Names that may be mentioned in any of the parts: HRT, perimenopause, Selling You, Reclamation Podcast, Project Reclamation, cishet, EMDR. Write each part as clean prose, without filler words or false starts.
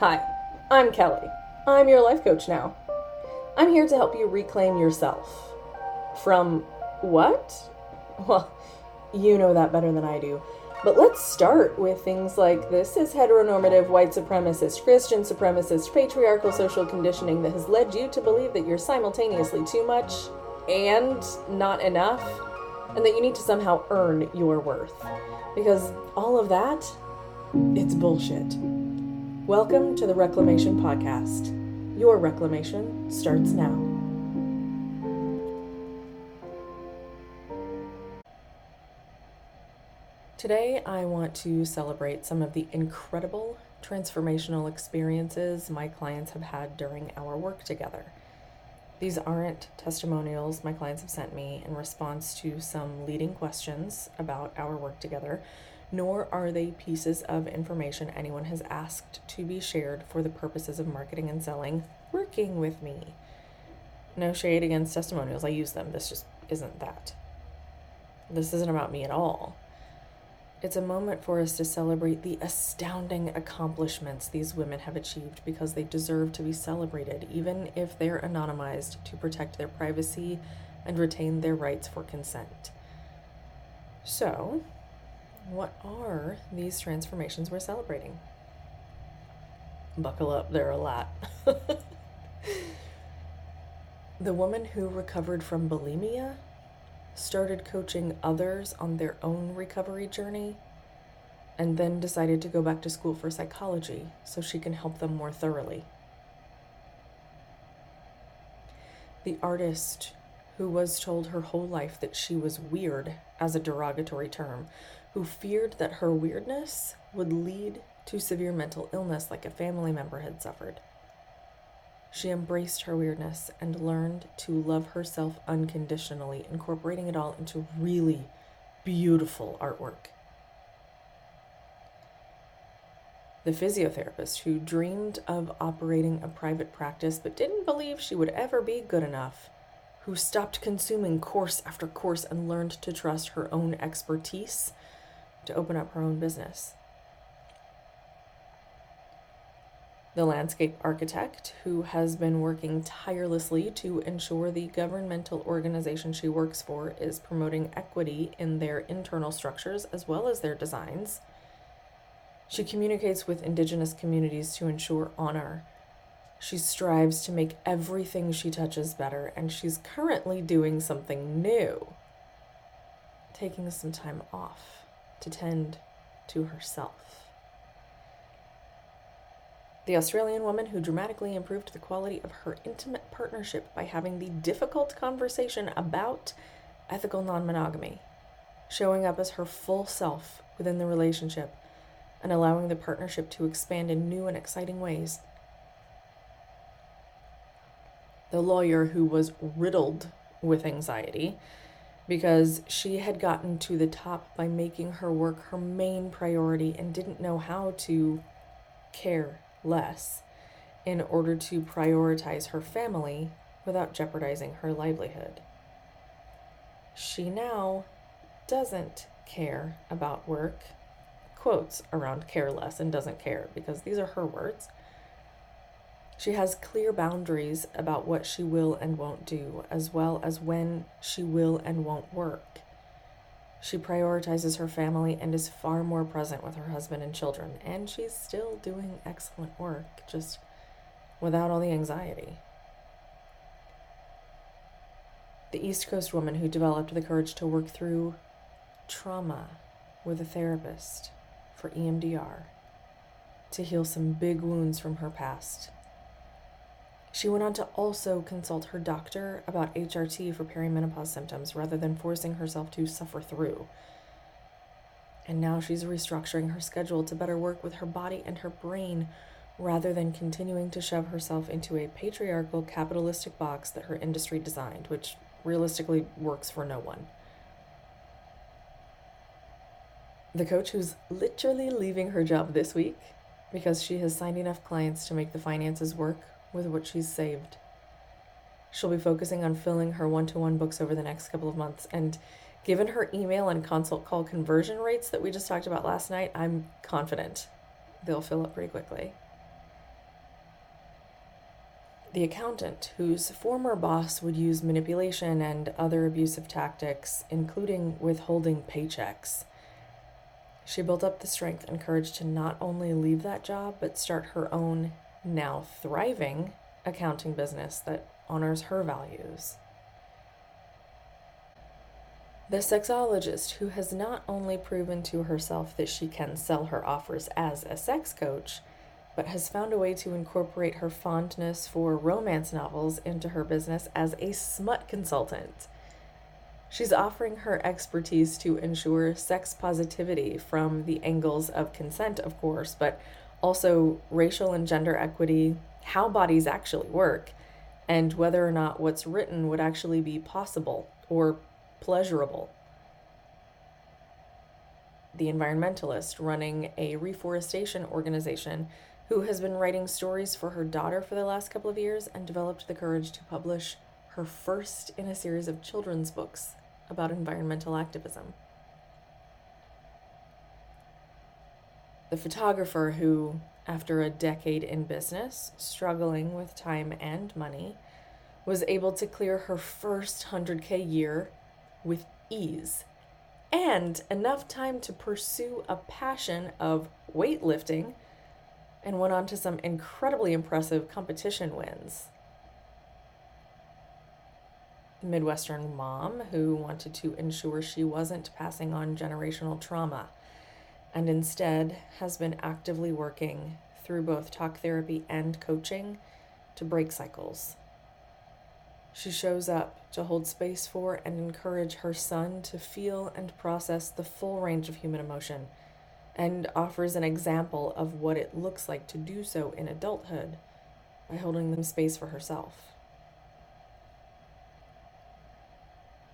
Hi, I'm Kelly. I'm your life coach now. I'm here to help you reclaim yourself. From what? Well, you know that better than I do. But let's start with things like this is heteronormative, white supremacist, Christian supremacist, patriarchal social conditioning that has led you to believe that you're simultaneously too much and not enough, and that you need to somehow earn your worth. Because all of that, it's bullshit. Welcome to the Reclamation Podcast. Your reclamation starts now. Today, I want to celebrate some of the incredible transformational experiences my clients have had during our work together. These aren't testimonials my clients have sent me in response to some leading questions about our work together, nor are they pieces of information anyone has asked to be shared for the purposes of marketing and selling working with me. No shade against testimonials. I use them. This just isn't that. This isn't about me at all. It's a moment for us to celebrate the astounding accomplishments these women have achieved because they deserve to be celebrated, even if they're anonymized to protect their privacy and retain their rights for consent. So, what are these transformations we're celebrating? Buckle up, there are a lot. The woman who recovered from bulimia started coaching others on their own recovery journey, and then decided to go back to school for psychology so she can help them more thoroughly. The artist who was told her whole life that she was weird as a derogatory term, who feared that her weirdness would lead to severe mental illness like a family member had suffered. She embraced her weirdness and learned to love herself unconditionally, incorporating it all into really beautiful artwork. The physiotherapist who dreamed of operating a private practice but didn't believe she would ever be good enough, who stopped consuming course after course and learned to trust her own expertise to open up her own business. The landscape architect who has been working tirelessly to ensure the governmental organization she works for is promoting equity in their internal structures as well as their designs. She communicates with indigenous communities to ensure honor. She strives to make everything she touches better, and she's currently doing something new, taking some time off to tend to herself. The Australian woman who dramatically improved the quality of her intimate partnership by having the difficult conversation about ethical non-monogamy, showing up as her full self within the relationship, and allowing the partnership to expand in new and exciting ways. The lawyer who was riddled with anxiety because she had gotten to the top by making her work her main priority and didn't know how to care less in order to prioritize her family without jeopardizing her livelihood. She now doesn't care about work, quotes around care less and doesn't care because these are her words. She has clear boundaries about what she will and won't do, as well as when she will and won't work. She prioritizes her family and is far more present with her husband and children, and she's still doing excellent work, just without all the anxiety. The East Coast woman who developed the courage to work through trauma with a therapist for EMDR to heal some big wounds from her past. She went on to also consult her doctor about HRT for perimenopause symptoms rather than forcing herself to suffer through. And now she's restructuring her schedule to better work with her body and her brain rather than continuing to shove herself into a patriarchal, capitalistic box that her industry designed, which realistically works for no one. The coach who's literally leaving her job this week because she has signed enough clients to make the finances work with what she's saved. She'll be focusing on filling her one-to-one books over the next couple of months, and given her email and consult call conversion rates that we just talked about last night, I'm confident they'll fill up pretty quickly. the accountant, whose former boss would use manipulation and other abusive tactics, including withholding paychecks. She built up the strength and courage to not only leave that job, but start her own, now thriving, accounting business that honors her values. The sexologist, who has not only proven to herself that she can sell her offers as a sex coach, but has found a way to incorporate her fondness for romance novels into her business as a smut consultant. She's offering her expertise to ensure sex positivity from the angles of consent, of course, but also racial and gender equity, how bodies actually work, and whether or not what's written would actually be possible or pleasurable. The environmentalist, running a reforestation organization, who has been writing stories for her daughter for the last couple of years and developed the courage to publish her first in a series of children's books about environmental activism. The photographer, who, after a decade in business, struggling with time and money, was able to clear her first 100K year with ease and enough time to pursue a passion of weightlifting, and went on to some incredibly impressive competition wins. The Midwestern mom, who wanted to ensure she wasn't passing on generational trauma, and instead has been actively working through both talk therapy and coaching to break cycles. She shows up to hold space for and encourage her son to feel and process the full range of human emotion, and offers an example of what it looks like to do so in adulthood by holding them space for herself.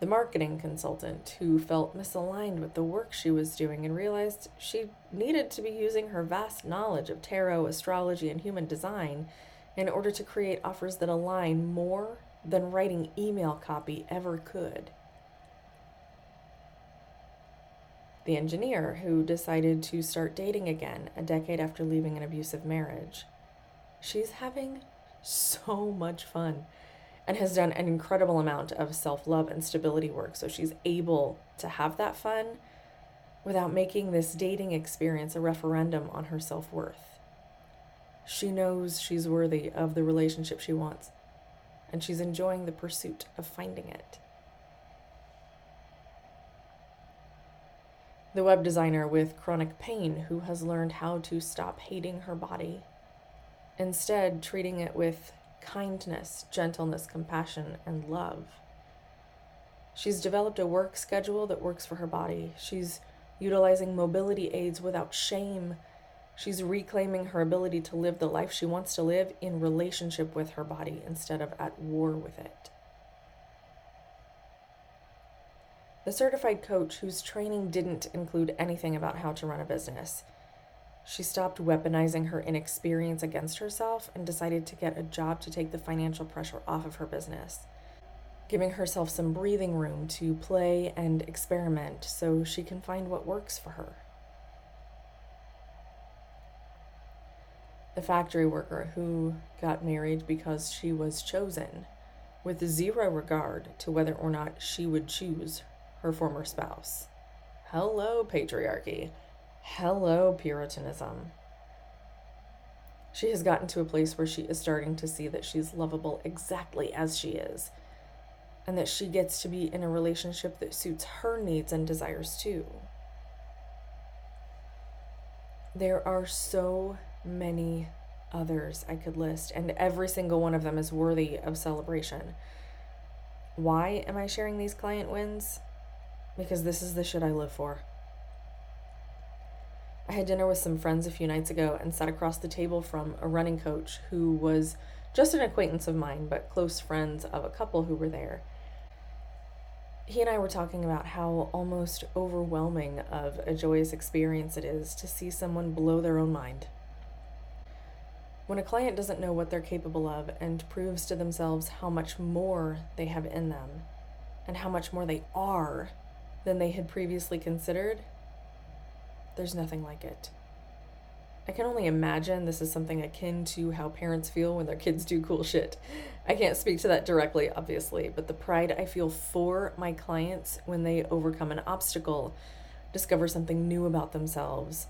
The marketing consultant, who felt misaligned with the work she was doing and realized she needed to be using her vast knowledge of tarot, astrology, and human design in order to create offers that align more than writing email copy ever could. The engineer, who decided to start dating again a decade after leaving an abusive marriage. She's having so much fun and has done an incredible amount of self-love and stability work, so she's able to have that fun without making this dating experience a referendum on her self-worth. She knows she's worthy of the relationship she wants, and she's enjoying the pursuit of finding it. The web designer with chronic pain, who has learned how to stop hating her body, instead treating it with kindness, gentleness, compassion, and love. She's developed a work schedule that works for her body. She's utilizing mobility aids without shame. She's reclaiming her ability to live the life she wants to live in relationship with her body instead of at war with it. The certified coach, whose training didn't include anything about how to run a business. She stopped weaponizing her inexperience against herself and decided to get a job to take the financial pressure off of her business, giving herself some breathing room to play and experiment so she can find what works for her. The factory worker, who got married because she was chosen, with zero regard to whether or not she would choose her former spouse. Hello, patriarchy. Hello, Puritanism. She has gotten to a place where she is starting to see that she's lovable exactly as she is, and that she gets to be in a relationship that suits her needs and desires too. There are so many others I could list, and every single one of them is worthy of celebration. Why am I sharing these client wins? Because this is the shit I live for. I had dinner with some friends a few nights ago and sat across the table from a running coach who was just an acquaintance of mine, but close friends of a couple who were there. He and I were talking about how almost overwhelming of a joyous experience it is to see someone blow their own mind. When a client doesn't know what they're capable of and proves to themselves how much more they have in them and how much more they are than they had previously considered, there's nothing like it. I can only imagine this is something akin to how parents feel when their kids do cool shit. I can't speak to that directly, obviously, but the pride I feel for my clients when they overcome an obstacle, discover something new about themselves,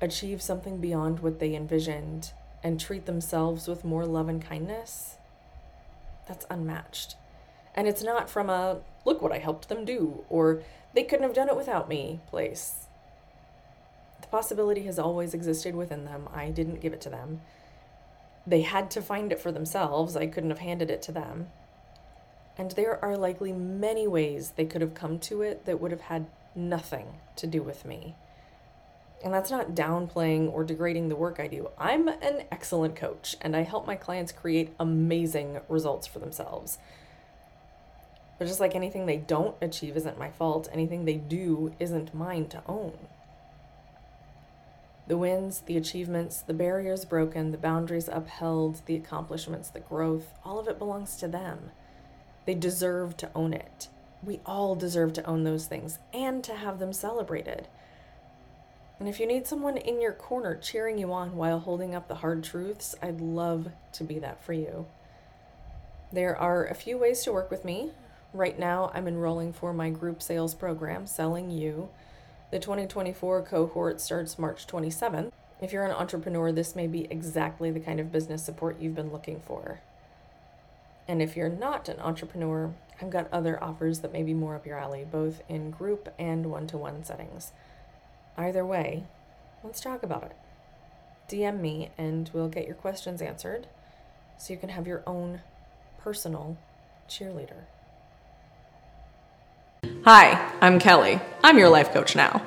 achieve something beyond what they envisioned, and treat themselves with more love and kindness, that's unmatched. And it's not from a, look what I helped them do, or they couldn't have done it without me place. The possibility has always existed within them. I didn't give it to them. They had to find it for themselves. I couldn't have handed it to them. And there are likely many ways they could have come to it that would have had nothing to do with me. And that's not downplaying or degrading the work I do. I'm an excellent coach, and I help my clients create amazing results for themselves. But just like anything they don't achieve isn't my fault, anything they do isn't mine to own. The wins, the achievements, the barriers broken, the boundaries upheld, the accomplishments, the growth, all of it belongs to them. They deserve to own it. We all deserve to own those things and to have them celebrated. And if you need someone in your corner cheering you on while holding up the hard truths, I'd love to be that for you. There are a few ways to work with me. Right now, I'm enrolling for my group sales program, Selling You. The 2024 cohort starts March 27th. If you're an entrepreneur, this may be exactly the kind of business support you've been looking for. And if you're not an entrepreneur, I've got other offers that may be more up your alley, both in group and one-to-one settings. Either way, let's talk about it. DM me and we'll get your questions answered so you can have your own personal cheerleader. Hi, I'm Kelly. I'm your life coach now.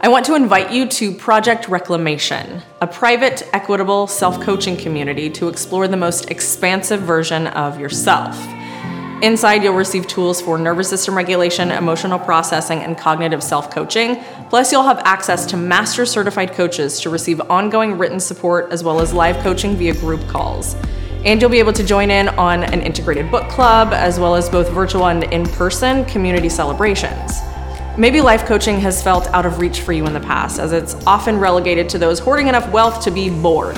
I want to invite you to Project Reclamation, a private, equitable self-coaching community to explore the most expansive version of yourself. Inside, you'll receive tools for nervous system regulation, emotional processing, and cognitive self-coaching. Plus, you'll have access to master certified coaches to receive ongoing written support as well as live coaching via group calls. And you'll be able to join in on an integrated book club, as well as both virtual and in-person community celebrations. Maybe life coaching has felt out of reach for you in the past, as it's often relegated to those hoarding enough wealth to be bored.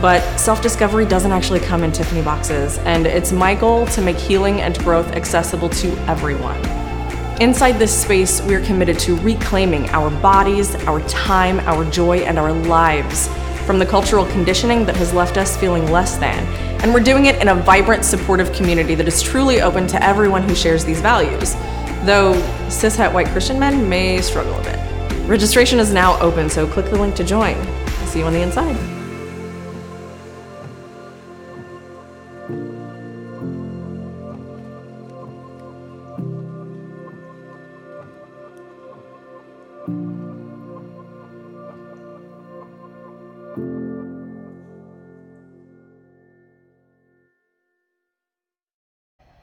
But self-discovery doesn't actually come in Tiffany boxes, and it's my goal to make healing and growth accessible to everyone. Inside this space, we're committed to reclaiming our bodies, our time, our joy, and our lives from the cultural conditioning that has left us feeling less than. And we're doing it in a vibrant, supportive community that is truly open to everyone who shares these values, though cishet white Christian men may struggle a bit. Registration is now open, so click the link to join. I'll see you on the inside.